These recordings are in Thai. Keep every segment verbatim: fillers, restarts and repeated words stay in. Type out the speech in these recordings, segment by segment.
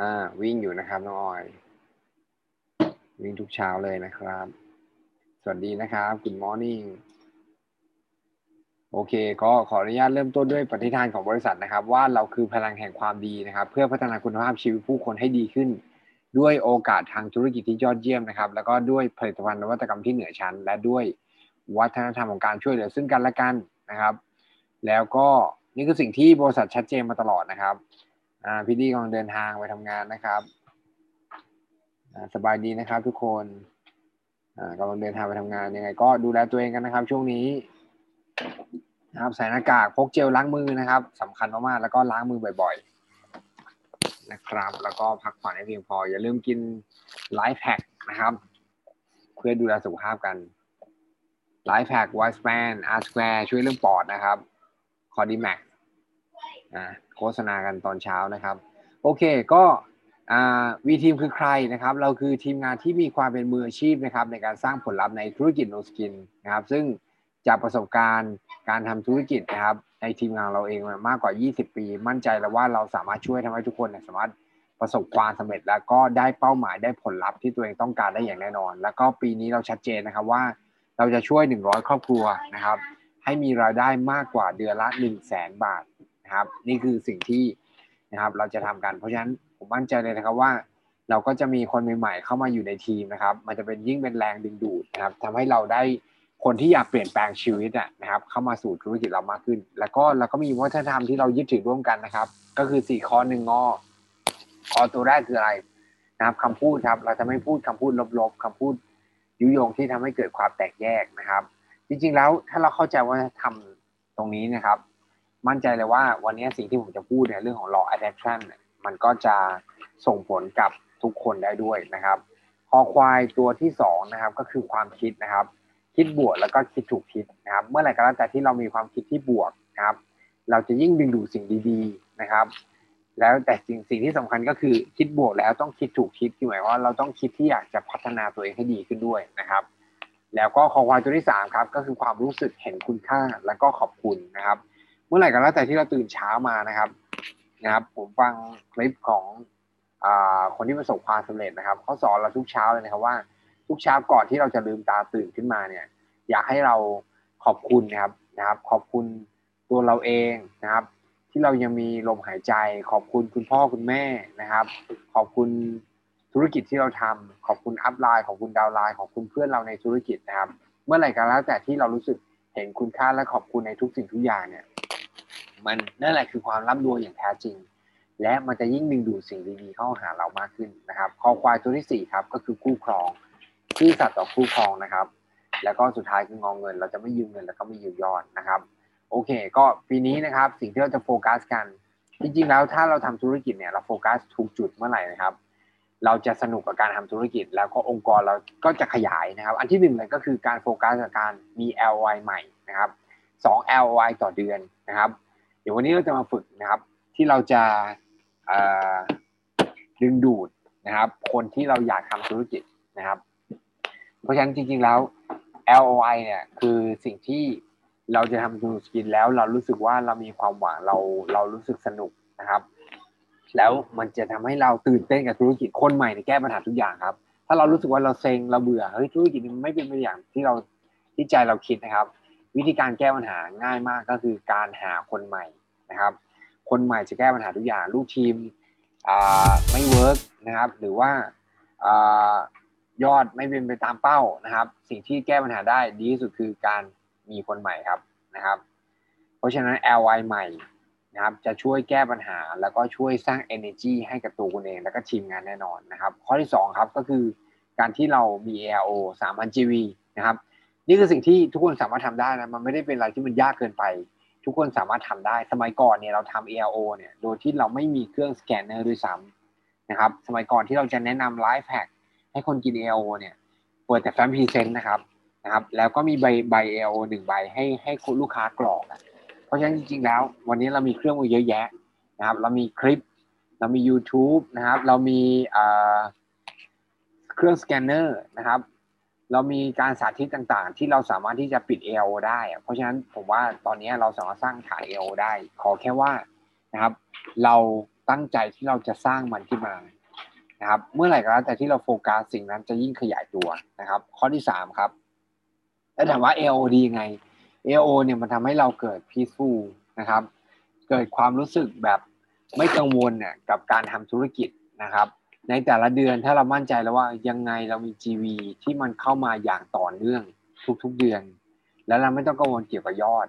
อ่าวิ่งอยู่นะครับน้องออยวิ่งทุกเช้าเลยนะครับสวัสดีนะครับ Good morning โอเคก็ขออนุญาตเริ่มต้นด้วยปฏิญาณของบริษัทนะครับว่าเราคือพลังแห่งความดีนะครับเพื่อพัฒนาคุณภาพชีวิตผู้คนให้ดีขึ้นด้วยโอกาสทางธุรกิจที่ยอดเยี่ยมนะครับแล้วก็ด้วยผลิตภัณฑ์นวัตกรรมที่เหนือชั้นและด้วยวัฒนธรรมของการช่วยเหลือซึ่งกันและกันนะครับแล้วก็นี่คือสิ่งที่บริษัทชัดเจนมาตลอดนะครับพี่ดีกำลังเดินทางไปทำงานนะครับสบายดีนะครับทุกคนกำลังเดินทางไปทำงานยังไงก็ดูแลตัวเองกันนะครับช่วงนี้นะครับใส่หน้ากากพกเจลล้างมือนะครับสำคัญมากๆแล้วก็ล้างมือบ่อยๆนะครับแล้วก็พักผ่อนให้เพียงพออย่าลืมกินไลฟ์แพ็คนะครับเพื่อดูแลสุขภาพกันไลฟ์แพ็คไวส์แมนอาร์สแควร์ช่วยเรื่องปอดนะครับคอดีแม็กโฆษณากันตอนเช้านะครับโอเคก็วีทีมคือใครนะครับเราคือทีมงานที่มีความเป็นมืออาชีพนะครับในการสร้างผลลัพธ์ในธุรกิจโนสกินนะครับซึ่งจากประสบการณ์การทำธุรกิจนะครับในทีมงานเราเองมากกว่ายี่สิบปีมั่นใจแล้วว่าเราสามารถช่วยทำให้ทุกคนสามารถประสบความสำเร็จแล้วก็ได้เป้าหมายได้ผลลัพธ์ที่ตัวเองต้องการได้อย่างแน่นอนแล้วก็ปีนี้เราชัดเจนนะครับว่าเราจะช่วยหนึ่งร้อยครอบครัวนะครับให้มีรายได้มากกว่าเดือนละ หนึ่งแสน บาทนะครับนี่คือสิ่งที่นะครับเราจะทำกันเพราะฉะนั้นผมมั่นใจเลยนะครับว่าเราก็จะมีคนใหม่ๆเข้ามาอยู่ในทีมนะครับมันจะเป็นยิ่งเป็นแรงดึงดูดนะครับทำให้เราได้คนที่อยากเปลี่ยนแปลงชีวิตนะครับเข้ามาสู่ธุรกิจเรามากขึ้นแล้วก็เราก็มีวัฒนธรรมที่เรายึดถือร่วมกันนะครับก็คือสี่ข้อหนึ่งงอข้อตัวแรกคืออะไรนะครับคำพูดครับเราจะไม่พูดคำพูดลบๆคำพูดยุยงที่ทำให้เกิดความแตกแยกนะครับจริงๆแล้วถ้าเราเข้าใจว่าทำตรงนี้นะครับมั่นใจเลยว่าวันนี้สิ่งที่ผมจะพูดในเรื่องของ law attraction มันก็จะส่งผลกับทุกคนได้ด้วยนะครับคอควายตัวที่สองนะครับก็คือความคิดนะครับคิดบวกแล้วก็คิดถูกคิดนะครับเมื่อไหร่ก็แล้วแต่ที่เรามีความคิดที่บวกนะครับเราจะยิ่งดึงดูดสิ่งดีๆนะครับแล้วแต่สิ่งสิ่งที่สำคัญก็คือคิดบวกแล้วต้องคิดถูกคิดที่หมายว่าเราต้องคิดที่อยากจะพัฒนาตัวเองให้ดีขึ้นด้วยนะครับแล้วก็คอควายตัวที่สามครับก็คือความรู้สึกเห็นคุณค่าแล้วก็ขอบคุณนะครับเมื่อไหร่ก็แล้วแต่ที่เราตื่นเช้ามานะครับนะครับผมฟังคลิปของอ่าคนที่ประสบความสำเร็จนะครับเขาสอนเราทุกเช้าเลยนะครับว่าทุกเช้าก่อนที่เราจะลืมตาตื่นขึ้นมาเนี่ยอยากให้เราขอบคุณนะครับนะครับขอบคุณตัวเราเองนะครับที่เรายังมีลมหายใจขอบคุณคุณพ่อคุณแม่นะครับขอบคุณธุรกิจที่เราทำขอบคุณอัพไลน์ขอบคุณดาวไลน์ขอบคุณเพื่อนเราในธุรกิจนะครับเมื่อไหร่ก็แล้วแต่ที่เรารู้สึกเห็นคุณค่าและขอบคุณในทุกสิ่งทุกอย่างเนี่ยมันนั่นแหละคือความร่ำรวยอย่างแท้จริงและมันจะยิ่งดึงดูดสิ่งดีๆเข้าหาเรามากขึ้นนะครับคอควายตัวที่สี่ครับก็คือคู่ครองซื่อสัตย์ต่อคู่ครองนะครับแล้วก็สุดท้ายคืองอเงินเราจะไม่ยืมเงินแล้วก็ไม่ยืมยอดนะครับโอเคก็ปีนี้นะครับสิ่งที่เราจะโฟกัสกันจริงๆแล้วถ้าเราทำธุรกิจเนี่ยเราโฟกัสถูกจุดเมื่อไหร่นะครับเราจะสนุกกับการทำธุรกิจแล้วก็องค์กรเราก็จะขยายนะครับอันที่หนึ่งเลยก็คือการโฟกัสกับการมี แอล โอ วาย ใหม่นะครับสอง แอล โอ วาย ต่อเดือนนะครับเดี๋ยววันนี้เราจะมาฝึกนะครับที่เราจะดึงดูดนะครับคนที่เราอยากทำธุรกิจนะครับเพราะฉะนั้นจริงๆแล้ว แอล โอ ไอ เนี่ยคือสิ่งที่เราจะทำธุรกิจแล้วเรารู้สึกว่าเรามีความหวังเราเรารู้สึกสนุกนะครับแล้วมันจะทำให้เราตื่นเต้นกับธุรกิจคนใหม่ในแก้ปัญหาทุกอย่างครับถ้าเรารู้สึกว่าเราเซ็งเราเบื่อเฮ้ยธุรกิจมันไม่เป็นไปอย่างที่เราที่ใจเราคิดนะครับวิธีการแก้ปัญหาง่ายมากก็คือการหาคนใหม่นะครับคนใหม่จะแก้ปัญหาทุกอย่างลูกทีมไม่เวิร์กนะครับหรือว่ายอดไม่เป็นไปตามเป้านะครับสิ่งที่แก้ปัญหาได้ดีที่สุดคือการมีคนใหม่ครับนะครับเพราะฉะนั้น แอล ไอ ใหม่นะครับจะช่วยแก้ปัญหาแล้วก็ช่วยสร้าง energy ให้กับตัวคุณเองแล้วก็ทีมงานแน่นอนนะครับข้อที่สองครับก็คือการที่เรามี เอ อาร์ โอ สามพัน จี วี นะครับนี่คือสิ่งที่ทุกคนสามารถทำได้นะมันไม่ได้เป็นอะไรที่มันยากเกินไปทุกคนสามารถทำได้สมัยก่อนเนี่ยเราทำ เอ อาร์ โอ เนี่ยโดยที่เราไม่มีเครื่องสแกนเนอร์ด้วยซ้ำนะครับสมัยก่อนที่เราจะแนะนำไลฟ์แพ็คให้คนกิน เอ อาร์ โอ เนี่ยเปิดแต่แฟ้มพรีเซนต์นะครับนะครับแล้วก็มีใบใบ เอ อาร์ โอ หนึ่งใบให้ให้คุณลูกค้ากรอกเพราะฉะนั้นจริงๆแล้ววันนี้เรามีเครื่องมือเยอะแยะนะครับเรามีคลิปเรามี YouTube นะครับเรามีเครื่องสแกนเนอร์นะครับเรามีการสาธิตต่างๆที่เราสามารถที่จะปิด เอ อาร์ โอ ได้เพราะฉะนั้นผมว่าตอนนี้เราสามารถสร้างฐาน เอ อาร์ โอ ได้ขอแค่ว่านะครับเรา ตั้งใจที่เราจะสร้างมันขึ้นมานะครับเมื่อไหร่ก็แล้วแต่ที่เราโฟกัสสิ่งนั้นจะยิ่งขยายตัวนะครับข้อที่สามครับแล้วถามว่า เอ โอ ดียังไง เอ โอ เนี่ยมันทำให้เราเกิด peaceful นะครับเกิดความรู้สึกแบบไม่กังวลเนี่ยกับการทำธุรกิจนะครับในแต่ละเดือนถ้าเรามั่นใจแล้วว่ายังไงเรามี จี วี ที่มันเข้ามาอย่างต่อเนื่องทุกๆเดือนแล้วเราไม่ต้องกังวลเกี่ยวกับยอด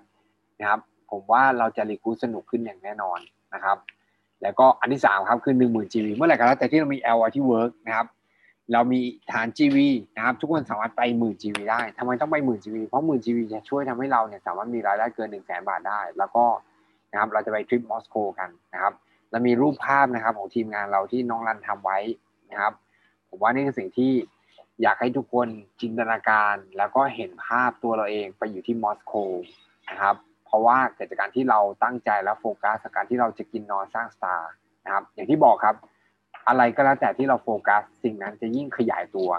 นะครับผมว่าเราจะรีคูสนุกขึ้นอย่างแน่นอนนะครับแล้วก็อันที่สามครับคือ หนึ่งหมื่น จี วี เมื่อไหร่ก็แล้วแต่ที่เรามี แอล อาร์ ที่ work นะครับเรามีฐาน จี วี นะครับทุกคนสามารถไป หนึ่งหมื่น จี วี ได้ทำไมต้องไป หนึ่งหมื่น จี วี เพราะ หนึ่งหมื่น จี วี จะช่วยทำให้เราเนี่ยสามารถมีรายได้เกิน หนึ่งแสน บาทได้แล้วก็นะครับเราจะไปทริปมอสโกกันนะครับเรามีรูปภาพนะครับของทีมงานเราที่น้องรันทำไว้นะครับผมว่านี่คือสิ่งที่อยากให้ทุกคนจินตนาการแล้วก็เห็นภาพตัวเราเองไปอยู่ที่มอสโกนะครับเพราะว่าเกิดจากการที่เราตั้งใจและโฟกัสกับการที่เราจะกินนอนสร้างสตาร์นะครับอย่างที่บอกครับอะไรก็แล้วแต่ที่เราโฟกัสสิ่งนั้นจะยิ่งขยายตัว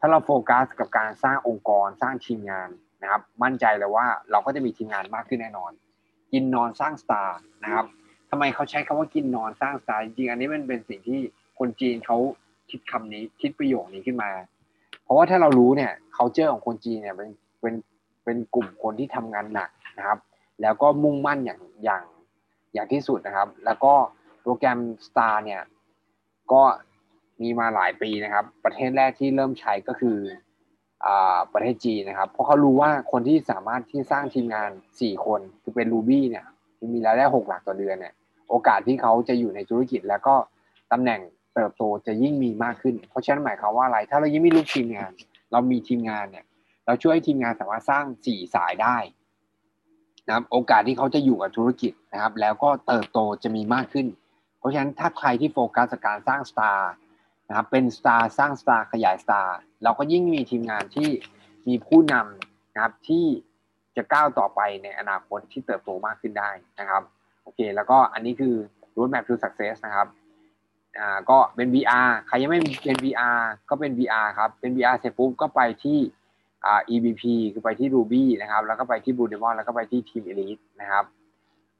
ถ้าเราโฟกัสกับการสร้างองค์กรสร้างทีมงานนะครับมั่นใจเลยว่าเราก็จะมีทีมงานมากขึ้นแน่นอนกินนอนสร้างสตาร์นะครับทำไมเขาใช้คำว่ากินนอนสร้างสตาร์จริงๆอันนี้มันเป็นสิ่งที่คนจีนเขาคิดคำนี้คิดประโยคนี้ขึ้นมาเพราะว่าถ้าเรารู้เนี่ย culture ของคนจีนเนี่ยเป็นเป็นเป็นกลุ่มคนที่ทำงานหนักนะครับแล้วก็มุ่งมั่นอย่างอย่างอย่างที่สุดนะครับแล้วก็โปรแกรม Star เนี่ยก็มีมาหลายปีนะครับประเทศแรกที่เริ่มใช้ก็คืออ่าประเทศจีนนะครับเพราะเขารู้ว่าคนที่สามารถที่สร้างทีมงานสี่คนคือเป็นรูบี้เนี่ยมีรายได้หกหลักต่อเดือนเนี่ยโอกาสที่เขาจะอยู่ในธุรกิจแล้วก็ตำแหน่งเติบโตจะยิ่งมีมากขึ้นเพราะฉะนั้นหมายความว่าอะไรถ้าเรายังไม่รู้ทีมงานเรามีทีมงานเนี่ยเราช่วยให้ทีมงานสามารถสร้างสี่สายได้นะโอกาสที่เขาจะอยู่กับธุรกิจนะครับแล้วก็เติบโตจะมีมากขึ้นเพราะฉะนั้นถ้าใครที่โฟกัสกับการสร้างสตาร์นะครับเป็นสตาร์สร้างสตาร์ขยายสตาร์เราก็ยิ่งมีทีมงานที่มีผู้นำนะครับที่จะก้าวต่อไปในอนาคตที่เติบโตมากขึ้นได้นะครับโอเคแล้วก็อันนี้คือ roadmap to success นะครับอ่าก็เป็น วี อาร์ ใครยังไม่เป็น วี อาร์ ก็เป็น วี อาร์ ครับเป็น วี อาร์ เสร็จปุ๊บก็ไปที่อี บี พี คือไปที่ Ruby นะครับแล้วก็ไปที่ Blue Demon แล้วก็ไปที่ Team Elite นะครับ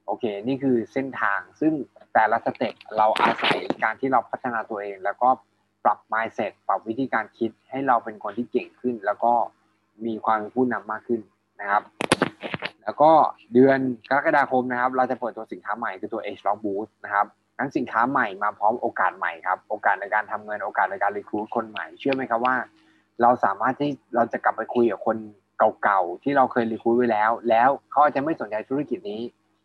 โอเคนี่คือเส้นทางซึ่งแต่ละสเต็ปเราอาศัยการที่เราพัฒนาตัวเองแล้วก็ปรับ mindset ปรับวิธีการคิดให้เราเป็นคนที่เก่งขึ้นแล้วก็มีความเป็นผู้นำมากขึ้นนะครับแล้วก็เดือนกรกฎาคมนะครับเราจะเปิดตัวสินค้าใหม่คือตัว เอช เอ โอ Boost นะครับทั้งสินค้าใหม่มาพร้อมโอกาสใหม่ครับโอกาสในการทำเงินโอกาสในการ recruit คนใหม่เชื่อไหมครับว่าเราสามารถที่เราจะกลับไปคุยกับคนเก่าๆที่เราเคยรีคูดไว้แล้วแล้วเขาอาจจะไม่สนใจธุรกิจนี้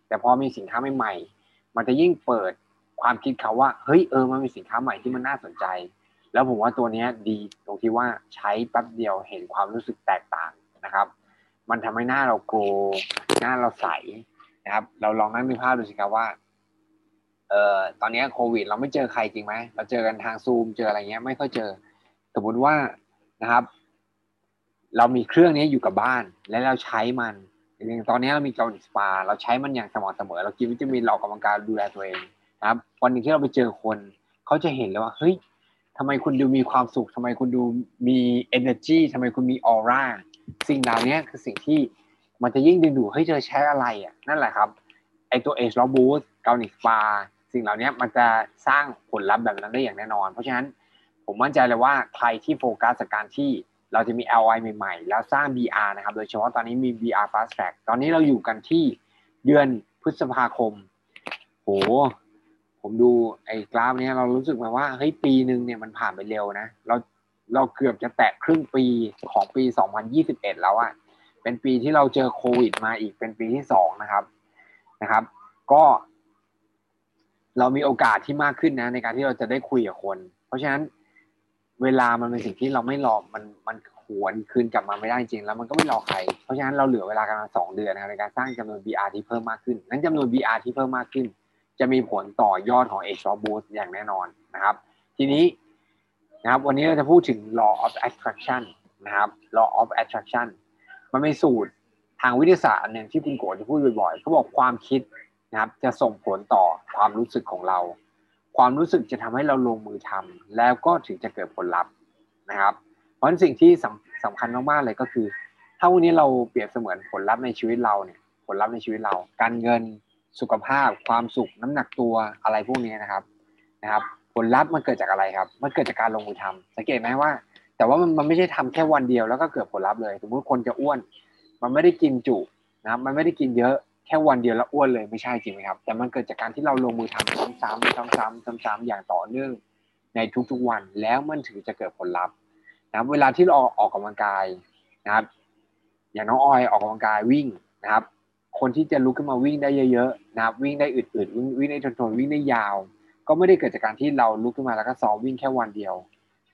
แต่พอมีสินค้าใหม่ๆมันจะยิ่งเปิดความคิดเขาว่าเฮ้ยเออมันมีสินค้าใหม่ที่มันน่าสนใจแล้วผมว่าตัวนี้ดีตรงที่ว่าใช้แป๊บเดียวเห็นความรู้สึกแตกต่างนะครับมันทำให้หน้าเราโกลหน้าเราใสนะครับเราลองนั่งนึกภาพดูสิครับว่าเอ่อตอนนี้โควิดเราไม่เจอใครจริงไหมเราเจอกันทางซูมเจออะไรเงี้ยไม่ค่อยเจอสมมติว่านะครับเรามีเครื่องนี้อยู่กับบ้านและเราใช้มันอย่างตอนนี้เรามีเกาหลีสปาเราใช้มันอย่างสม่ำเสมอเรากินวิตามินเราออกกำลังกายดูแลตัวเองนะครับวันหนึ่งที่เราไปเจอคนเขาจะเห็นเลยว่าเฮ้ยทำไมคุณดูมีความสุขทำไมคุณดูมี energy ทำไมคุณมีออร่าสิ่งเหล่านี้คือสิ่งที่มันจะยิ่งดึงดูดให้เธอใช้อะไรอ่ะนั่นแหละครับไอตัวเอชล็อบบูสเกาหลีสปาสิ่งเหล่านี้มันจะสร้างผลลัพธ์แบบนั้นได้อย่างแน่นอนเพราะฉะนั้นผมมั่นใจเลยว่าใครที่โฟกัสกับการที่เราจะมี แอล ไอ ใหม่ๆแล้วสร้าง บี อาร์ นะครับโดยเฉพาะตอนนี้มี บี อาร์ Fast Track ตอนนี้เราอยู่กันที่เดือนพฤษภาคมโหผมดูไอ้กราฟเนี้ยเรารู้สึกไหมว่าเฮ้ยปีหนึ่งเนี่ยมันผ่านไปเร็วนะเราเราเกือบจะแตะครึ่งปีของปีสองพันยี่สิบเอ็ดแล้วอะเป็นปีที่เราเจอโควิดมาอีกเป็นปีที่สองนะครับนะครับก็เรามีโอกาสที่มากขึ้นนะในการที่เราจะได้คุยกับคนเพราะฉะนั้นเวลามันเป็นสิ่งที่เราไม่รอมันมันหวนคืนกลับมาไม่ได้จริงแล้วมันก็ไม่รอใครเพราะฉะนั้นเราเหลือเวลากันมาสองเดือนนะครับในการสร้างจำนวน บี อาร์ ที่เพิ่มมากขึ้นนั้นจำนวน บี อาร์ ที่เพิ่มมากขึ้นจะมีผลต่อยอดของ เอช อาร์ Boost อย่างแน่นอนนะครับทีนี้นะครับวันนี้เราจะพูดถึง law of attraction นะครับ law of attraction มันเป็นสูตรทางวิทยาศาสตร์หนึ่งที่คุณโกจะพูดบ่อยๆเขาบอกความคิดนะครับจะส่งผลต่อความรู้สึกของเราความรู้สึกจะทำให้เราลงมือทำแล้วก็ถึงจะเกิดผลลัพธ์นะครับเพราะฉะนั้นสิ่งที่สำคัญมากๆเลยก็คือถ้าวันนี้เราเปรียบเสมือนผลลัพธ์ในชีวิตเราเนี่ยผลลัพธ์ในชีวิตเราการเงิน สุขภาพความสุขน้ำหนักตัวอะไรพวกนี้นะครับนะครับผลลัพธ์มันเกิดจากอะไรครับมันเกิดจากการลงมือทำสังเกตไหมว่าแต่ว่ามันมันไม่ใช่ทำแค่วันเดียวแล้วก็เกิดผลลัพธ์เลยสมมติคนจะอ้วนมันไม่ได้กินจุนะครับมันไม่ได้กินเยอะแค่วันเดียวแล้วอ้วนเลยไม่ใช่จริงไหมครับแต่มันเกิดจากการที่เราลงมือทำซ้ำๆซ้ำๆซ้ำๆอย่างต่อเนื่องในทุกๆวันแล้วมันถึงจะเกิดผลลัพธ์นะครับเวลาที่เราออกกำลังกายนะครับอย่างน้องออยออกกำลังกายวิ่งนะครับคนที่จะลุกขึ้นมาวิ่งได้เยอะๆนะครับวิ่งได้อืดๆวิ่งได้ทนๆวิ่งได้ยาวก็ไม่ได้เกิดจากการที่เราลุกขึ้นมาแล้วก็ซ้อมวิ่งแค่วันเดียว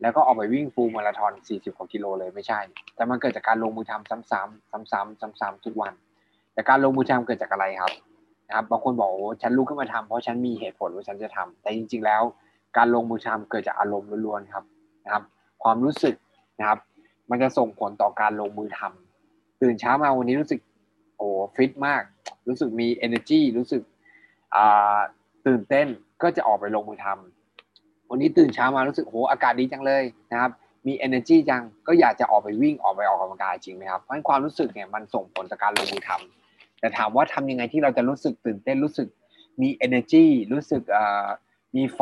แล้วก็ออกไปวิ่งฟูลมาราธอนสี่สิบกว่ากิโลเลยไม่ใช่แต่มันเกิดจากการลงมือทำซ้ำๆซ้ำๆซ้ำๆทุกวันแต่การลงมือทำเกิดจากอะไรครับนะครับบางคนบอกโอ้ฉันลุกขึ้นมาทำเพราะฉันมีเหตุผลว่าฉันจะทำแต่จริงๆแล้วการลงมือทำเกิดจากอารมณ์ล้วนๆครับนะครับความรู้สึกนะครับมันจะส่งผลต่อการลงมือทำตื่นเช้ามาวันนี้รู้สึกโอ้ฟิตมากรู้สึกมี energy รู้สึกตื่นเต้นก็จะออกไปลงมือทำวันนี้ตื่นเช้ามารู้สึกโหอากาศดีจังเลยนะครับมี energy จังก็อยากจะออกไปวิ่งออกไปออกกำลังกายจริงไหมครับเพราะฉะนั้นความรู้สึกเนี่ยมันส่งผลต่อการลงมือทำแต่ถามว่าทำยังไงที่เราจะรู้สึกตื่นเต้นรู้สึกมี energy รู้สึกมีไฟ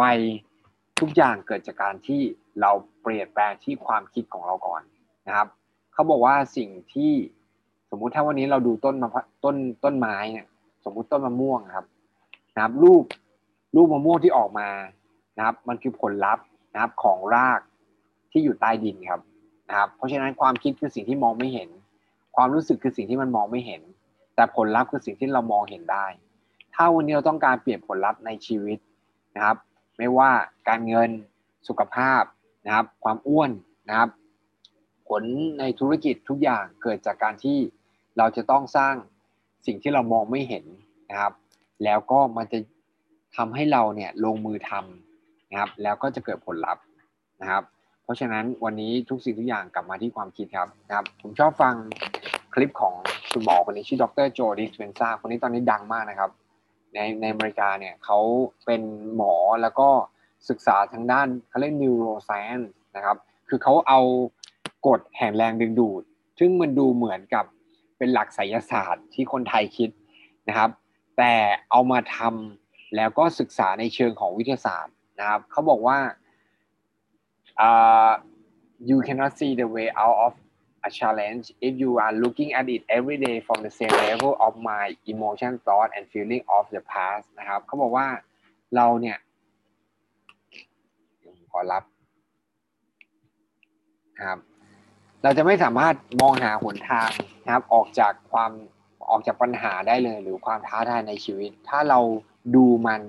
ทุกอย่างเกิดจากการที่เราเปลี่ยนแปลงที่ความคิดของเราก่อนนะครับเขาบอกว่าสิ่งที่สมมุติถ้าวันนี้เราดูต้นมะต้นต้นไม้เนี่ยสมมุติต้นมะม่วงครับนะครับรูปรูปมะม่วงที่ออกมานะครับมันคือผลลัพธ์นะครับของรากที่อยู่ใต้ดินครับนะครับเพราะฉะนั้นความคิดคือสิ่งที่มองไม่เห็นความรู้สึกคือสิ่งที่มันมองไม่เห็นแต่ผลลัพธ์คือสิ่งที่เรามองเห็นได้ถ้าวันนี้เราต้องการเปลี่ยนผลลัพธ์ในชีวิตนะครับไม่ว่าการเงินสุขภาพนะครับความอ้วนนะครับผลในธุรกิจทุกอย่างเกิดจากการที่เราจะต้องสร้างสิ่งที่เรามองไม่เห็นนะครับแล้วก็มันจะทำให้เราเนี่ยลงมือทำนะครับแล้วก็จะเกิดผลลัพธ์นะครับเพราะฉะนั้นวันนี้ทุกสิ่งทุกอย่างกลับมาที่ความคิดครับนะครับผมชอบฟังคลิปของคุณหมอคนนี้ชื่อดร.โจ ดิสเพนซาคนนี้ตอนนี้ดังมากนะครับในในอเมริกาเนี่ยเขาเป็นหมอแล้วก็ศึกษาทางด้านเขาเรียก นิวโรไซแอนซ์ นะครับคือเขาเอากฎแห่งแรงดึงดูดซึ่งมันดูเหมือนกับเป็นหลักไสยศาสตร์ที่คนไทยคิดนะครับแต่เอามาทำแล้วก็ศึกษาในเชิงของวิทยาศาสตร์นะครับเขาบอกว่า uh, you cannot see the way out of a challenge if you are looking at it every day from the same level of mind, emotion, thought and feeling of the past นะครับเขาบอกว่าเราเนี่ยขอรับนะครับเราจะไม่สามารถมองหาหนทางนะครับออกจากความออกจากปัญหาได้เลยหรือความท้าทายในชีวิตถ้าเราดูมัน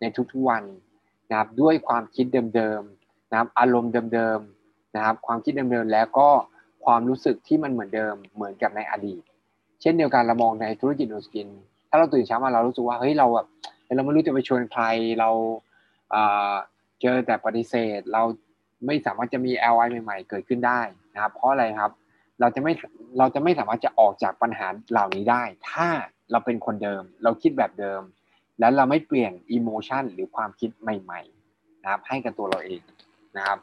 ในทุกๆวันนะครับด้วยความคิดเดิมๆนะครับอารมณ์เดิมๆนะครับความคิดเดิมๆแล้วก็ความรู้สึกที่มันเหมือนเดิมเหมือนกับในอดีตเช่นเดียวกันเรามองในธุรกิจโนสกินถ้าเราตื่นเช้ามาเรารู้สึกว่าเฮ้ยเราแบบเราไม่รู้จะไปชวนใครเราเจอแต่ปฏิเสธเราไม่สามารถจะมี แอล ไอ ใหม่ๆเกิดขึ้นได้นะครับเพราะอะไรครับเราจะไม่เราจะไม่สามารถจะออกจากปัญหาเหล่านี้ได้ถ้าเราเป็นคนเดิมเราคิดแบบเดิมแล้วเราไม่เปลี่ยนอิโมชันหรือความคิดใหม่ๆนะครับให้กับตัวเราเองนะครับ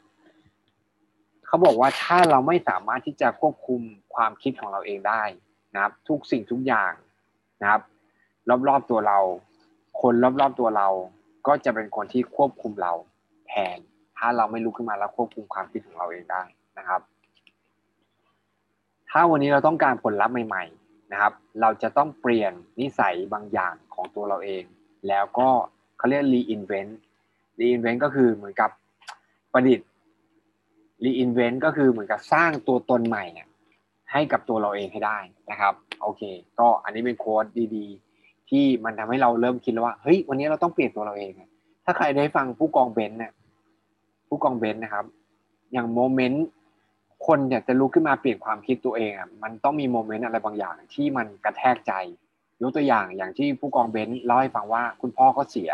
เขาบอกว่าถ้าเราไม่สามารถที่จะควบคุมความคิดของเราเองได้นะครับทุกสิ่งทุกอย่างนะครับรอบๆตัวเราคนรอบๆตัวเราก็จะเป็นคนที่ควบคุมเราแทนถ้าเราไม่ลุกขึ้นมาแล้วควบคุมความคิดของเราเองได้นะครับถ้าวันนี้เราต้องการผลลัพธ์ใหม่ๆนะครับเราจะต้องเปลี่ยนนิสัยบางอย่างของตัวเราเองแล้วก็เขาเรียก รีอินเวนต์ รีอินเวนต์ ก็คือเหมือนกับประดิษฐ์ รีอินเวนต์ ก็คือเหมือนกับสร้างตัวตนใหม่เนี่ยให้กับตัวเราเองให้ได้นะครับโอเคก็อันนี้เป็นโค้ดดีๆที่มันทำให้เราเริ่มคิดแล้วว่าเฮ้ยวันนี้เราต้องเปลี่ยนตัวเราเองถ้าใครได้ฟังผู้กองเบนซ์เนี่ยผู้กองเบนซ์นะครับอย่างโมเมนต์คนอยากจะลุกขึ้นมาเปลี่ยนความคิดตัวเองอ่ะมันต้องมีโมเมนต์อะไรบางอย่างที่มันกระแทกใจยกตัวอย่างอย่างที่ผู้กองเบนซ์เล่าให้ฟังว่าคุณพ่อเขาเสีย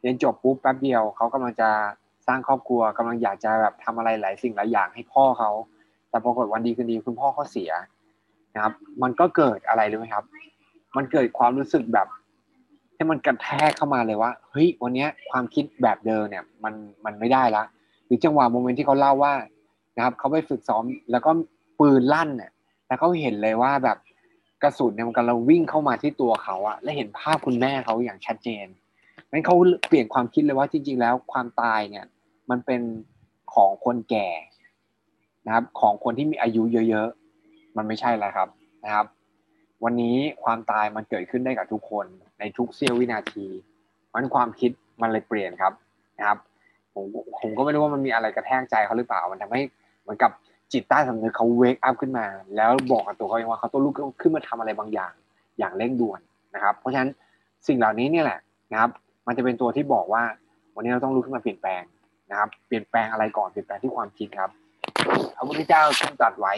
เรียนจบปุ๊บแป๊บเดียวเขากำลังจะสร้างครอบครัวกำลังอยากจะแบบทำอะไรหลายสิ่งหลายอย่างให้พ่อเขาแต่ปรากฏวันดีคืนดีคุณพ่อเขาเสียนะครับมันก็เกิดอะไรรู้ไหมครับมันเกิดความรู้สึกแบบที่มันกระแทกเข้ามาเลยว่าเฮ้ยวันนี้ความคิดแบบเดิมเนี่ยมันมันไม่ได้ละหรือจังหวะโมเมนต์ที่เขาเล่าว่านะครับเขาไปฝึกซ้อมแล้วก็ปืนลั่นเนี่ยแล้วเขาเห็นเลยว่าแบบ กระสุนเนี่ยมันกำลังวิ่งเข้ามาที่ตัวเขาอะและเห็นภาพคุณแม่เขาอย่างชัดเจนงั้นเขาเปลี่ยนความคิดเลยว่าจริงๆแล้วความตายเนี่ยมันเป็นของคนแก่นะครับของคนที่มีอายุเยอะๆมันไม่ใช่แล้วครับนะครับวันนี้ความตายมันเกิดขึ้นได้กับทุกคนในทุกเสี้ยววินาทีมันความคิดมันเลยเปลี่ยนครับนะครับผมผมก็ไม่รู้ว่ามันมีอะไรกระแทกใจเขาหรือเปล่ามันทำให้เหมือนกับจิตใต้สำนึกเขาเวกอัพขึ้นมาแล้วบอกกับตัวเขาเองว่าเขาต้องลุกขึ้นมาทำอะไรบางอย่างอย่างเร่งด่วนนะครับเพราะฉะนั้นสิ่งเหล่านี้เนี่ยแหละนะครับมันจะเป็นตัวที่บอกว่าวันนี้เราต้องลุกขึ้นมาเปลี่ยนแปลงนะครับเปลี่ยนแปลงอะไรก่อนเปลี่ยนแปลงที่ความคิดครับพระพุทธเจ้าท่านตรัสไว้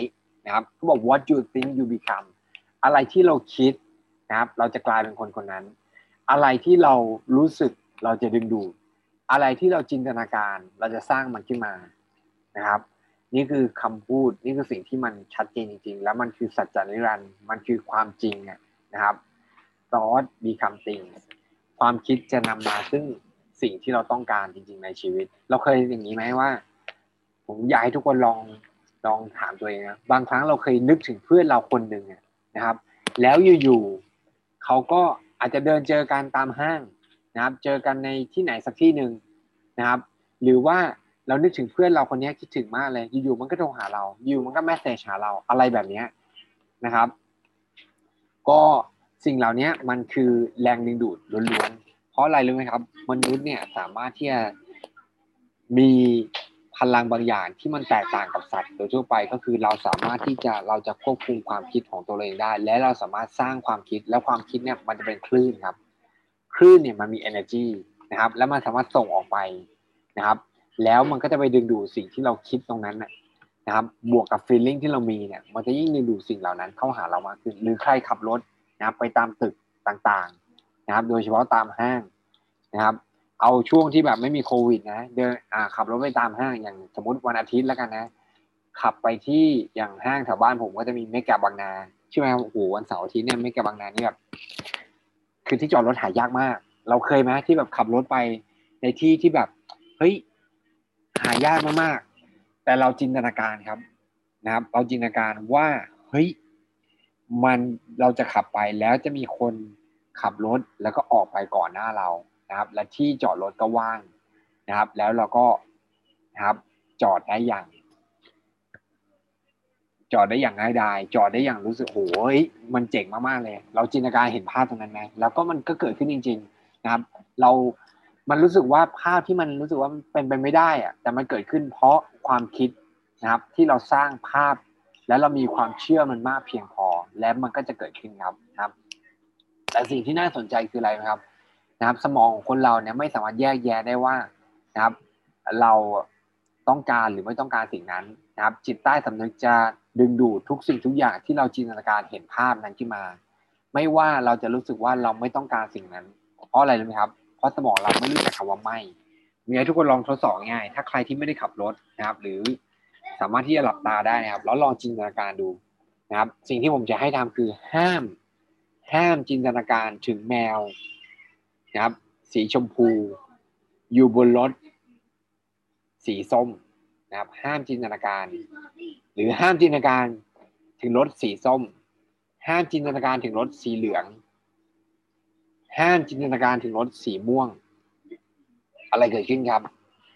นะครับเขาบอก what you think you become อะไรที่เราคิดนะครับเราจะกลายเป็นคนคนนั้นอะไรที่เรารู้สึกเราจะดึงดูดอะไรที่เราจินตนาการเราจะสร้างมันขึ้นมานะครับนี่คือคำพูดนี่คือสิ่งที่มันชัดเจนจริงๆแล้วมันคือสัจจะนิรันดร์มันคือความจริงนะครับ Thought become things ความคิดจะนำมาซึ่งสิ่งที่เราต้องการจริงๆในชีวิตเราเคยอย่างนี้ไหมว่าผมอยากให้ทุกคนลองลองถามตัวเองนะบางครั้งเราเคยนึกถึงเพื่อนเราคนหนึ่งนะครับแล้วอยู่ๆเขาก็อาจจะเดินเจอกันตามห้างนะครับเจอกันในที่ไหนสักที่หนึ่งนะครับหรือว่าเรานึกถึงเพื่อนเราคนนี้คิดถึงมากเลยอยู่ๆมันก็โทรหาเราอยู่มันก็เมสเสจหาเราอะไรแบบนี้นะครับก็สิ่งเหล่านี้มันคือแรงดึงดูดล้วนๆเพราะอะไรรู้ไหมครับมนุษย์เนี่ยสามารถที่จะมีพลังบางอย่างที่มันแตกต่างกับสัตว์โดยทั่วไปก็คือเราสามารถที่จะเราจะควบคุมความคิดของตัวเองได้และเราสามารถสร้างความคิดแล้วความคิดเนี่ยมันจะเป็นคลื่นครับคลื่นเนี่ยมันมี energy นะครับแล้วมันสามารถส่งออกไปนะครับแล้วมันก็จะไปดึงดูดสิ่งที่เราคิดตรงนั้นนะครับบวกกับ feeling ที่เรามีเนี่ยมันจะยิ่งดึงดูดสิ่งเหล่านั้นเข้าหาเรามากขึ้นหรือใครขับรถนะครับไปตามตึกต่างๆนะครับโดยเฉพาะตามห้างนะครับเอาช่วงที่แบบไม่มีโควิดนะเดินอ่าขับรถไปตามห้างอย่างสมมติวันอาทิตย์แล้วกันนะขับไปที่อย่างห้างแถวบ้านผมก็จะมีเมกะบางนาใช่ไหมครับโอ้โหวันเสาร์อาทิตย์เนี่ยเมกะบางนานี่แบบคือที่จอดรถหายากมากเราเคยไหมที่แบบขับรถไปในที่ที่แบบเฮ้ยหายากมากๆแต่เราจินตนาการครับนะครับเราจินตนาการว่าเฮ้ยมันเราจะขับไปแล้วจะมีคนขับรถแล้วก็ออกไปก่อนหน้าเรานะครับและที่จอดรถก็ว่างนะครับแล้วเราก็นะครับจอดได้อย่างจอดได้อย่างง่ายดายจอดได้อย่างรู้สึกโอ้ยมันเจ๋งมากๆเลยเราจินตนาการเห็นภาพตรงนั้นไหมแล้วก็มันก็เกิดขึ้นจริงๆนะครับเรามันรู้สึกว่าภาพที่มันรู้สึกว่ามันเป็นไปไม่ได้อะแต่มันเกิดขึ้นเพราะความคิดนะครับที่เราสร้างภาพและเรามีความเชื่อมันมากเพียงพอและมันก็จะเกิดขึ้นครับนะครับแต่สิ่งที่น่าสนใจคืออะไรครับนะครับสมองของคนเราเนี่ยไม่สามารถแยกแยะได้ว่านะครับเราต้องการหรือไม่ต้องการสิ่งนั้นนะครับจิตใต้สำนึกจะดึงดูดทุกสิ่งทุกอย่างที่เราจินตนาการเห็นภาพนั้นขึ้นมาไม่ว่าเราจะรู้สึกว่าเราไม่ต้องการสิ่งนั้นเพราะอะไรรู้ไหมครับเพราะสมองเราไม่รู้จักคำว่าไม่มีให้ทุกคนลองทดสอบง่ายถ้าใครที่ไม่ได้ขับรถนะครับหรือสามารถที่จะหลับตาได้นะครับแล้วลองจินตนาการดูนะครับสิ่งที่ผมจะให้ทำคือห้ามห้ามจินตนาการถึงแมวนะครับสีชมพูอยู่บนรถสีส้มนะครับห้ามจินตนาการหรือห้ามจินตนาการถึงรถสีส้มห้ามจินตนาการถึงรถสีเหลืองห้ามจินตนาการถึงรถสีม่วงอะไรเกิดขึ้นครับ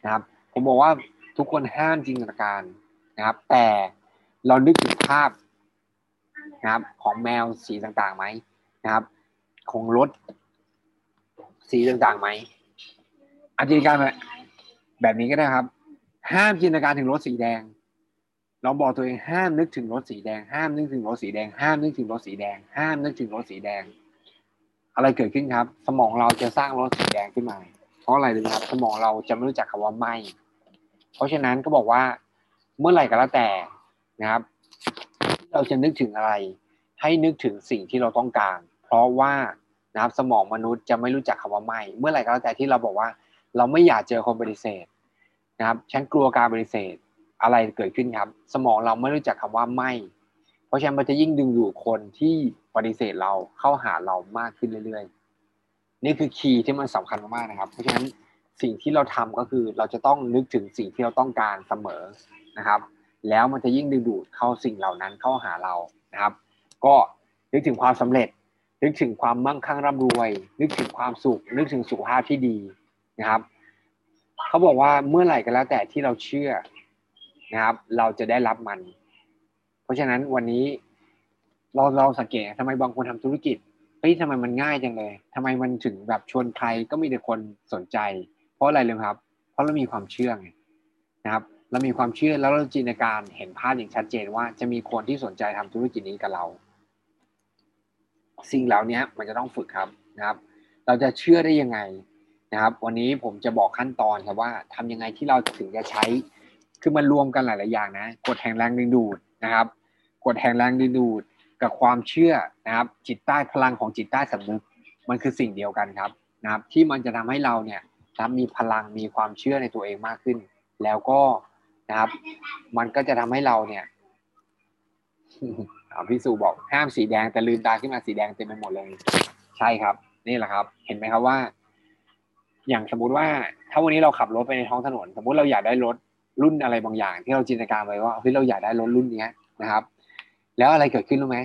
นะครับผมบอกว่าทุกคนห้ามจินตนาการนะครับแต่เรานึกถึงภาพนะครับของแมวสีต่างๆไหมนะครับของรถสีต่างๆไหมอาจจะการแบบนี้ก็ได้ครับห้ามจินตนาการถึงรถสีแดงเราบอกตัวเองห้ามนึกถึงรถสีแดงห้ามนึกถึงรถสีแดงห้ามนึกถึงรถสีแดงห้ามนึกถึงรถสีแดงอะไรเกิดขึ้นครับสมองเราจะสร้างรถสีแดงขึ้นมาเพราะอะไรรู้ไหมครับสมองเราจะไม่รู้จักคำว่าไม่เพราะฉะนั้นก็บอกว่าเมื่อไหร่ก็แล้วแต่นะครับเราจะนึกถึงอะไรให้นึกถึงสิ่งที่เราต้องการเพราะว่านะครับสมองมนุษย์จะไม่รู้จักคำว่าไม่เมื่อไหร่ก็แล้วแต่ที่เราบอกว่าเราไม่อยากเจอคนปฏิเสธนะครับฉันกลัวการปฏิเสธอะไรเกิดขึ้นครับสมองเราไม่รู้จักคำว่าไม่เพราะฉะนั้นมันจะยิ่งดึงดูดคนที่ปฏิเสธเราเข้าหาเรามากขึ้นเรื่อยๆนี่คือคีย์ที่มันสำคัญมากๆนะครับเพราะฉะนั้นสิ่งที่เราทำก็คือเราจะต้องนึกถึงสิ่งที่เราต้องการเสมอนะครับแล้วมันจะยิ่งดึงดูดเข้าสิ่งเหล่านั้นเข้าหาเรานะครับก็ นึกถึงความสำเร็จนึกถึงความมั่งคั่งร่ำรวยนึกถึงความสุขนึกถึงสุขภาพที่ดีนะครับเขาบอกว่าเมื่อไหร่ก็แล้วแต่ที่เราเชื่อนะครับเราจะได้รับมันเพราะฉะนั้นวันนี้เราเราสังเกตทำไมบางคนทำธุรกิจเฮ้ยทำไมมันง่ายจังเลยทำไมมันถึงแบบชวนใครก็มีแต่คนสนใจเพราะอะไรเลยครับเพราะเรามีความเชื่อไงนะครับเรามีความเชื่อแล้วเราจินตนาการเห็นภาพอย่างชัดเจนว่าจะมีคนที่สนใจทำธุรกิจนี้กับเราสิ่งเหล่านี้มันจะต้องฝึกครับนะครับเราจะเชื่อได้ยังไงนะครับวันนี้ผมจะบอกขั้นตอนครับว่าทำยังไงที่เราถึงจะใช้คือมันรวมกันหลายๆอย่างนะกฎแห่งแรงดึงดูดนะครับกฎแห่งแรงดึงดูดกับความเชื่อนะครับจิตใต้พลังของจิตใต้สำนึกมันคือสิ่งเดียวกันครับนะครับที่มันจะทำให้เราเนี่ยมีพลังมีความเชื่อในตัวเองมากขึ้นแล้วก็นะครับมันก็จะทำให้เราเนี่ยพี่สุบอกห้ามสีแดงแต่ลืมตาขึ้นมาสีแดงเต็มไปหมดเลยใช่ครับนี่แหละครับเห็นไหมครับว่าอย่างสมมุติว่าถ้าวันนี้เราขับรถไปในท้องถนนสมมุติเราอยากได้รถรุ่นอะไรบางอย่างที่เราจินตนาการไว้ว่าเฮ้ยเราอยากได้รถรุ่นนี้นะครับแล้วอะไรเกิดขึ้นรู้ไหม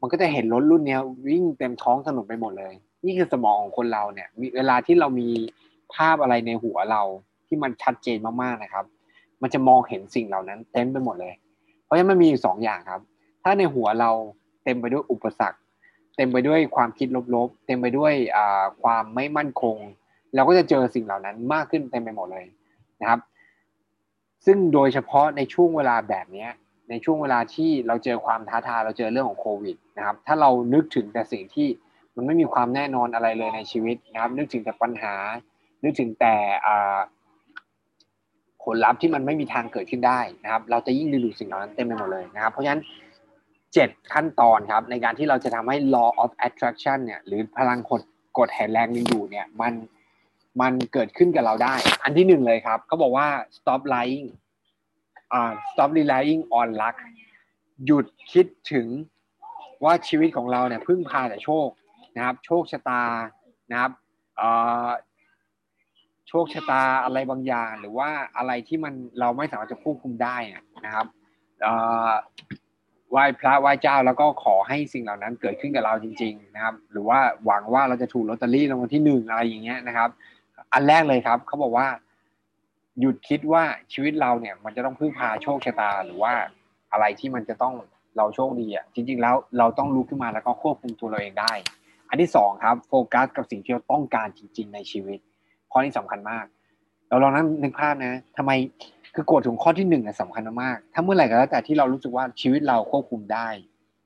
มันก็จะเห็นรถรุ่นนี้วิ่งเต็มท้องถนนไปหมดเลยนี่คือสมองของคนเราเนี่ยเวลาที่เรามีภาพอะไรในหัวเราที่มันชัดเจนมากๆนะครับมันจะมองเห็นสิ่งเหล่านั้นเต็มไปหมดเลยเพราะฉะนั้นมันมีอยู่สองอย่างครับถ้าในหัวเราเต็มไปด้วยอุปสรรคเต็มไปด้วยความคิดลบๆเต็มไปด้วยความไม่มั่นคงเราก็จะเจอสิ่งเหล่านั้นมากขึ้นเต็มไปหมดเลยนะครับซึ่งโดยเฉพาะในช่วงเวลาแบบนี้ในช่วงเวลาที่เราเจอความท้าทายเราเจอเรื่องของโควิดนะครับถ้าเรานึกถึงแต่สิ่งที่มันไม่มีความแน่นอนอะไรเลยในชีวิตนะครับนึกถึงแต่ปัญหานึกถึงแต่ผลลัพธ์ที่มันไม่มีทางเกิดขึ้นได้นะครับเราจะยิ่งดึงดูดสิ่งเหล่านั้นเต็มไปหมดเลยนะครับเพราะฉะนั้นเจ็ดขั้นตอนครับในการที่เราจะทำให้ law of attraction เนี่ยหรือพลังกฎแห่งแรงดึงดูดเนี่ยมันมันเกิดขึ้นกับเราได้อันที่หนึ่งเลยครับเขาบอกว่า stop relying อ่า stop relying on luck หยุดคิดถึงว่าชีวิตของเราเนี่ยพึ่งพาแต่โชคนะครับโชคชะตานะครับอ่าโชคชะตาอะไรบางอย่างหรือว่าอะไรที่มันเราไม่สามารถจะควบคุมได้นะครับอ่าไหว้พระไหว้เจ้าแล้วก็ขอให้สิ่งเหล่านั้นเกิดขึ้นกับเราจริงๆนะครับหรือว่าหวังว่าเราจะถูกลอตเตอรี่รางวัลที่หนึ่งอะไรอย่างเงี้ยนะครับอันแรกเลยครับเขาบอกว่าหยุดคิดว่าชีวิตเราเนี่ยมันจะต้องพึ่งพาโชคชะตาหรือว่าอะไรที่มันจะต้องเราโชคดีอ่ะจริงๆแล้วเราต้องลุกขึ้นมาแล้วก็ควบคุมตัวเราเองได้อันที่สองครับโฟกัสกับสิ่งที่เราต้องการจริงๆในชีวิตข้อนี้สำคัญมากเราลองนั่งนึกภาพนะทำไมคือกฎของข้อที่หนึ่งเนี่ยสำคัญมากถ้าเมื่อไหร่ก็แล้วแต่ที่เรารู้สึกว่าชีวิตเราควบคุมได้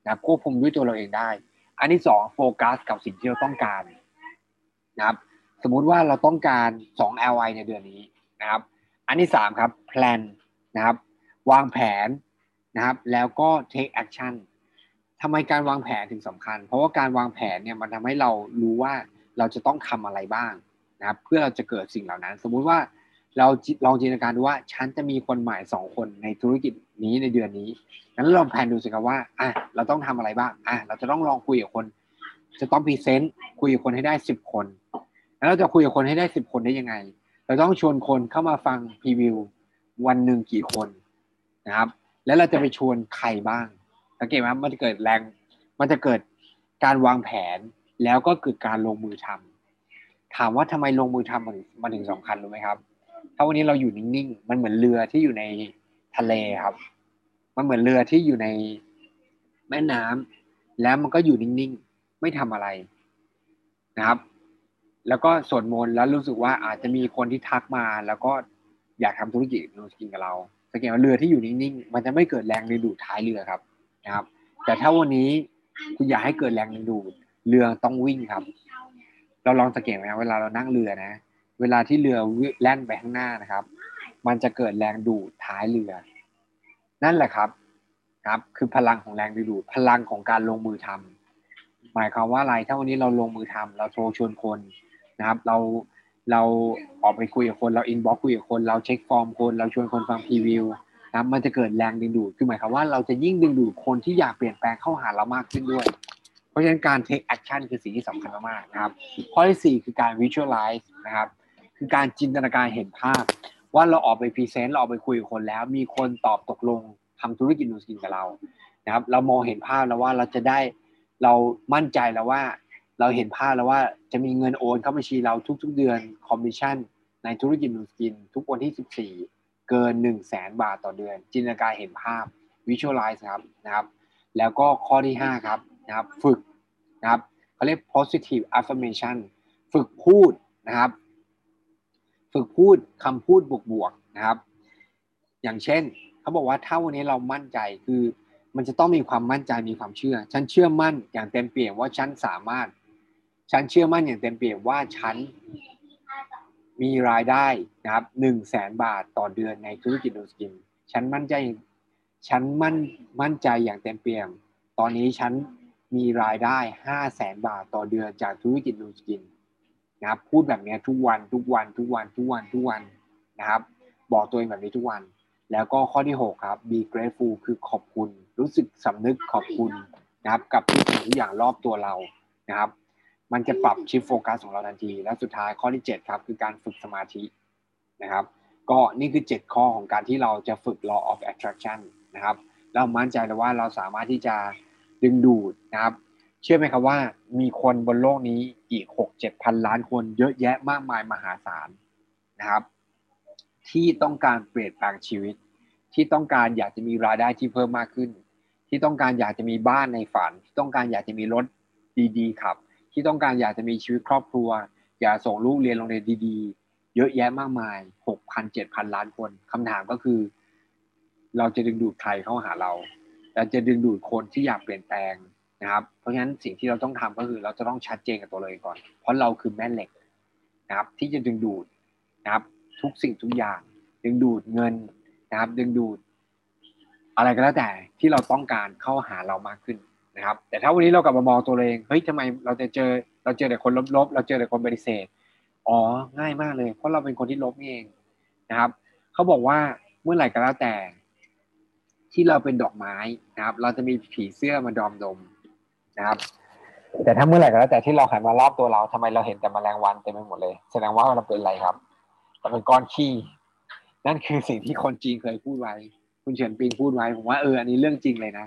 นะครับควบคุมด้วยตัวเราเองได้อันที่สองโฟกัสกับสิ่งที่เราต้องการนะครับสมมุติว่าเราต้องการสอง แอล ไอ ในเดือนนี้นะครับอันที่สามครับแพลนนะครับวางแผนนะครับแล้วก็ take action ทำไมการวางแผนถึงสำคัญเพราะว่าการวางแผนเนี่ยมันทำให้เรารู้ว่าเราจะต้องทำอะไรบ้างนะครับเพื่อเราจะเกิดสิ่งเหล่านั้นสมมุติว่าเราลองจินตนาการดูว่าฉันจะมีคนใหม่สองคนในธุรกิจนี้ในเดือนนี้งั้นลองแพลนดูสิครับว่าอ่ะเราต้องทำอะไรบ้างอ่ะเราจะต้องลองคุยกับคนจะต้องพรีเซนต์คุยกับคนให้ได้สิบคนแล้วเราจะคุยกับคนให้ได้สิบคนได้ยังไงเราต้องชวนคนเข้ามาฟังพรีวิววันหนึ่งกี่คนนะครับแล้วเราจะไปชวนใครบ้างสังเกตไหมมันจะเกิดแรงมันจะเกิดการวางแผนแล้วก็เกิดการลงมือทำถามว่าทำไมลงมือทำมันมันถึงสำคัญรู้ไหมครับถ้าวันนี้เราอยู่นิ่งๆมันเหมือนเรือที่อยู่ในทะเลครับมันเหมือนเรือที่อยู่ในแม่น้ำแล้วมันก็อยู่นิ่งๆไม่ทำอะไรนะครับแล้วก็สวดมนต์แล้วรู้สึกว่าอาจจะมีคนที่ทักมาแล้วก็อยากทำธุรกิจธุรกิจกับเราสังเกตว่าเรือที่อยู่นิ่งๆมันจะไม่เกิดแรงดึงดูดท้ายเรือครับนะครับแต่ถ้าวันนี้คุณอยากให้เกิดแรงดึงดูดเรือต้องวิ่งครับเราลองสังเกตไหมเวลาเรานั่งเรือนะเวลาที่เรือแล่นไปข้างหน้านะครับมันจะเกิดแรงดูดท้ายเรือนั่นแหละครับครับคือพลังของแรงดึงดูดพลังของการลงมือทำหมายความว่าอะไรถ้าวันนี้เราลงมือทำเราโทรชวนคนนะครับเราเราออกไปคุยกับคนเราอินบ็อกซ์คุยกับคนเราเช็คฟอร์มคนเราชวนคนฟังพรีวิวนะครับมันจะเกิดแรงดึงดูดคือหมายความว่าเราจะยิ่งดึงดูดคนที่อยากเปลี่ยนแปลงเข้าหาเรามากขึ้นด้วยเพราะฉะนั้นการเทคแอคชั่นคือสิ่งที่สำคัญมากๆนะครับข้อที่สี่คือการวิชวลไลซ์นะครับคือการจินตนาการเห็นภาพว่าเราออกไปพรีเซนต์เราออกไปคุยกับคนแล้วมีคนตอบตกลงทำธุรกิจนูสกินกับเรานะครับเรามองเห็นภาพแล้วว่าเราจะได้ เรามั่นใจแล้วว่าเราเห็นภาพแล้วว่าจะมีเงินโอนเข้าบัญชีเราทุกๆเดือนคอมมิชชั่นในธุรกิจหนูกินทุกวันที่สิบสี่เกิน หนึ่งแสน บาทต่อเดือนจินตนาการเห็นภาพ visualize ครับนะครับแล้วก็ข้อที่ห้าครับนะครับฝึกนะครับเขาเรียก positive affirmation ฝึกพูดนะครับฝึกพูดคำพูดบวกๆนะครับอย่างเช่นเขาบอกว่าถ้าวันนี้เรามั่นใจคือมันจะต้องมีความมั่นใจมีความเชื่อฉันเชื่อมั่นอย่างเต็มเปี่ยมว่าฉันสามารถฉันเชื่อมั่นอย่างเต็มเปี่ยมว่าฉันมีรายได้นะครับ หนึ่งแสน บาทต่อเดือนในธุรกิจโดสกินฉันมั่นใจฉันมั่นมั่นใจอย่างเต็มเปี่ยมตอนนี้ฉันมีรายได้ ห้าแสน บาทต่อเดือนจากธุรกิจโดสกินนะครับพูดแบบนี้ทุกวันทุกวันทุกวันทุกวันทุกวันนะครับบอกตัวเองแบบนี้ทุกวันแล้วก็ข้อที่หกครับ be grateful คือขอบคุณรู้สึกสำนึกขอบคุณนะครับกับทุกสิ่งทุกอย่างรอบตัวเรานะครับมันจะปรับชิฟโฟกัสของเราทันทีและสุดท้ายข้อที่เจ็ดครับคือการฝึกสมาธินะครับก็นี่คือเจ็ดข้อของการที่เราจะฝึก law of attraction นะครับเรามั่นใจเลยว่าเราสามารถที่จะดึงดูดนะครับเชื่อไหมครับว่ามีคนบนโลกนี้อีก หกเจ็ด พันล้านคนเยอะแยะมากมายมหาศาลนะครับที่ต้องการเปลี่ยนแปลงชีวิตที่ต้องการอยากจะมีรายได้ที่เพิ่มมากขึ้นที่ต้องการอยากจะมีบ้านในฝันที่ต้องการอยากจะมีรถดีๆขับที่ต้องการอยากจะมีชีวิตครอบครัวอยากส่งลูกเรียนโรงเรียนดีๆเยอะแยะมากมาย หกพัน เจ็ดพัน ล้านคนคำถามก็คือเราจะดึงดูดใครเข้าหาเราเราจะดึงดูดคนที่อยากเปลี่ยนแปลงนะครับเพราะฉะนั้นสิ่งที่เราต้องทำก็คือเราจะต้องชัดเจนกับตัวเราเองก่อนเพราะเราคือแม่เหล็กนะครับที่จะดึงดูดนะครับทุกสิ่งทุกอย่างดึงดูดเงินนะครับดึงดูดอะไรก็แล้วแต่ที่เราต้องการเข้าหาเรามากขึ้นนะครับแต่ถ้าวันนี้เรากลับมามองตัวเองเฮ้ยทำไมเราจะเจอเราเจอแต่คนลบๆเราเจอแต่คนปฏิเสธอ๋อง่ายมากเลยเพราะเราเป็นคนที่ลบเองนะครับเขาบอกว่าเมื่อไหร่ก็แล้วแต่ที่เราเป็นดอกไม้นะครับเราจะมีผีเสื้อมาดอมดมนะครับแต่ถ้าเมื่อไหร่ก็แล้วแต่ที่เราหันมารอบตัวเราทำไมเราเห็นแต่แมลงวันเต็มไปหมดเลยแสดงว่าเราเป็นอะไรครับเราเป็นก้อนขี้นั่นคือสิ่งที่คนจีนเคยพูดไว้คุณเฉินปิงพูดไว้ผมว่าเอออันนี้เรื่องจริงเลยนะ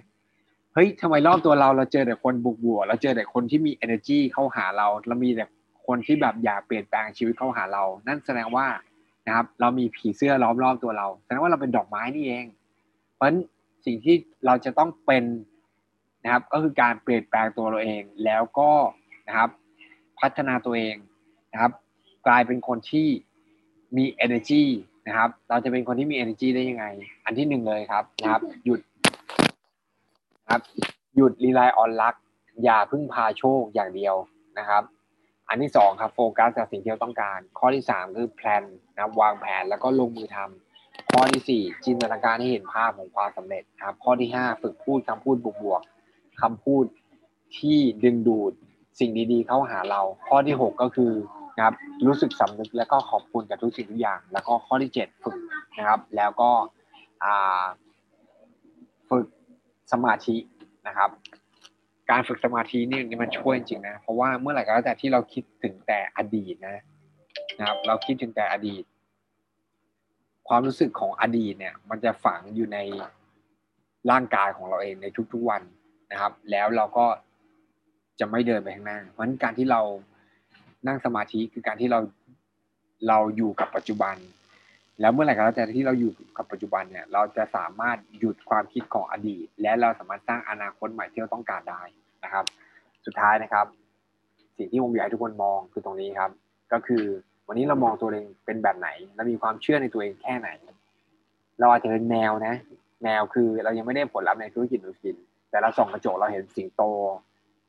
เฮ้ยทำไมรอบตัวเราเราเจอแต่คนบวกบวกเราเจอแต่คนที่มี energy เข้าหาเราเรามีแต่คนที่แบบอยากเปลี่ยนแปลงชีวิตเข้าหาเรานั่นแสดงว่านะครับเรามีผีเสื้อล้อมรอบตัวเราแสดงว่าเราเป็นดอกไม้นี่เองเพราะฉะนั้นสิ่งที่เราจะต้องเป็นนะครับก็คือการเปลี่ยนแปลงตัวเราเองแล้วก็นะครับพัฒนาตัวเองนะครับกลายเป็นคนที่มี energy นะครับเราจะเป็นคนที่มี energy ได้ยังไงอันที่หนึ่งเลยครับนะครับหยุดครับหยุด rely on luck อย่าพึ่งพาโชคอย่างเดียวนะครับอันที่สองครับโฟกัสกับสิ่งที่เราต้องการข้อที่สามคือ plan นะวางแผนแล้วก็ลงมือทำข้อที่สี่จินตนาการให้เห็นภาพของความสำเร็จครับข้อที่ห้าฝึกพูดคำพูดบวกๆคำพูดที่ดึงดูดสิ่งดีๆเข้าหาเราข้อที่หกก็คือครับรู้สึกสำนึกแล้วก็ขอบคุณกับทุกสิ่งทุกอย่างแล้วก็ข้อที่เจ็ดฝึกนะครับแล้วก็ฝึกสมาธินะครับการฝึกสมาธินี่มันช่วยจริงนะเพราะว่าเมื่อไหร่ก็แล้วแต่ที่เราคิดถึงแต่อดีตนะนะครับเราคิดถึงแต่อดีตความรู้สึกของอดีตเนี่ยมันจะฝังอยู่ในร่างกายของเราเองในทุกๆวันนะครับแล้วเราก็จะไม่เดินไปข้างหน้าเพราะฉะนั้นการที่เรานั่งสมาธิคือการที่เราเราอยู่กับปัจจุบันแล้วเมื่อไหร่ก็แล้วแต่ที่เราอยู่กับปัจจุบันเนี่ยเราจะสามารถหยุดความคิดของอดีตและเราสามารถสร้างอนาคตใหม่ที่เราต้องการได้นะครับสุดท้ายนะครับสิ่งที่ผมอยากให้ทุกคนมองคือตรงนี้ครับก็คือวันนี้เรามองตัวเองเป็นแบบไหนเรามีความเชื่อในตัวเองแค่ไหนเราอาจจะเป็นแมวนะแมวคือเรายังไม่ได้ผลลัพธ์ในธุรกิจหรือกินแต่เราส่องกระจกเราเห็นสิงโต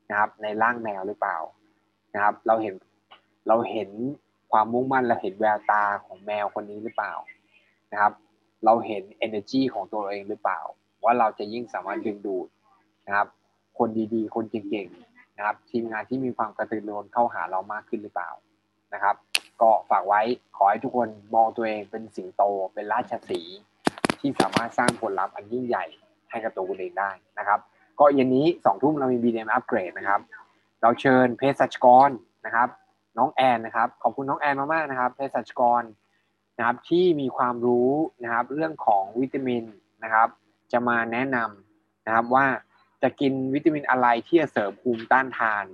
นะครับในร่างแมวหรือเปล่านะครับเราเห็นเราเห็นความมุ่งมั่นเราเห็นแววตาของแมวคนนี้หรือเปล่านะครับเราเห็น energy ของตัวเองหรือเปล่าว่าเราจะยิ่งสามารถดึงดูดนะครับคนดีๆคนเก่งๆนะครับทีมงานที่มีความกระตือรือร้นเข้าหาเรามากขึ้นหรือเปล่านะครับก็ฝากไว้ขอให้ทุกคนมองตัวเองเป็นสิงโตเป็นราชสีห์ที่สามารถสร้างผลลัพธ์อันยิ่งใหญ่ให้กับตัวคุณเองได้นะครับก็เย็นนี้สองทุ่มเรามี บี ดี เอ็ม Upgrade นะครับเราเชิญเภสัชกรนะครับน้องแอนนะครับขอบคุณน้องแอนมากๆนะครับเภสัชกรนะครับที่มีความรู้นะครับเรื่องของวิตามินนะครับจะมาแนะนำนะครับว่า จะกินวิตามินอะไรที่จะเสริมภูมิต้านทาน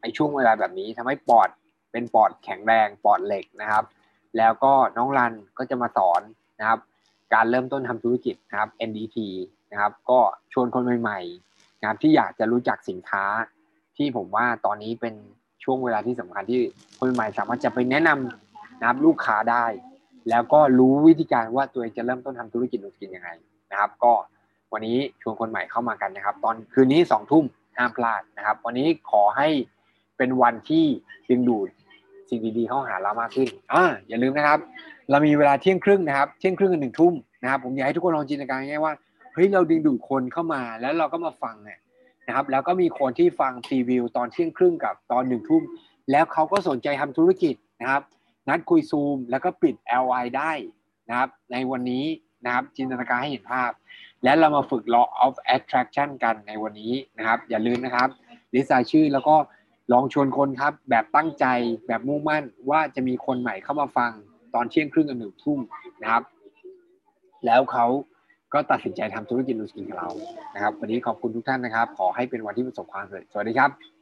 ในช่วงเวลาแบบนี้ทำให้ปอดเป็นปอดแข็งแรงปอดเหล็กนะครับแล้วก็น้องรันก็จะมาสอนนะครับการเริ่มต้นทำธุรกิจนะครับ เอ็น ดี ที นะครับก็ชวนคนใหม่ๆนะครับที่อยากจะรู้จักสินค้าที่ผมว่าตอนนี้เป็นช่วงเวลาที่สำคัญที่คนใหม่สามารถจะไปแนะนำนะครับลูกค้าได้แล้วก็รู้วิธีการว่าตัวเองจะเริ่มต้นทำธุรกิจธุรกิจยังไงนะครับก็วันนี้ชวนคนใหม่เข้ามากันนะครับตอนคืนนี้สองทุ่มห้ามพลาดนะครับวันนี้ขอให้เป็นวันที่ดึงดูดสิ่งดีๆเข้าหาเรามากขึ้นอ่าอย่าลืมนะครับเรามีเวลาเที่ยงครึ่งนะครับเที่ยงครึ่งกับหนึ่งทุ่มนะครับผมอยากให้ทุกคนลองจินตนาการง่ายๆว่าเฮ้ยเราดึงดูดคนเข้ามาแล้วเราก็มาฟังเนี่ยนะครับแล้วก็มีคนที่ฟังพรีวิวตอนเที่ยงครึ่งกับตอนหนึ่งทุ่มแล้วเขาก็สนใจทำธุรกิจนะครับนัดคุยซูมแล้วก็ปิด แอล ไอ ได้นะครับในวันนี้นะครับจินตนาการให้เห็นภาพและเรามาฝึก law of attraction กันในวันนี้นะครับอย่าลืมนะครับลิสต์รายชื่อแล้วก็ลองชวนคนครับแบบตั้งใจแบบมุ่งมั่นว่าจะมีคนใหม่เข้ามาฟังตอนเที่ยงครึ่งกับหนึ่งทุ่มนะครับแล้วเขาก็ตัดสินใจทำธุรกิจลูกชิ้นกับเรานะครับวันนี้ขอบคุณทุกท่านนะครับขอให้เป็นวันที่ประสบความสำเร็จสวัสดีครับ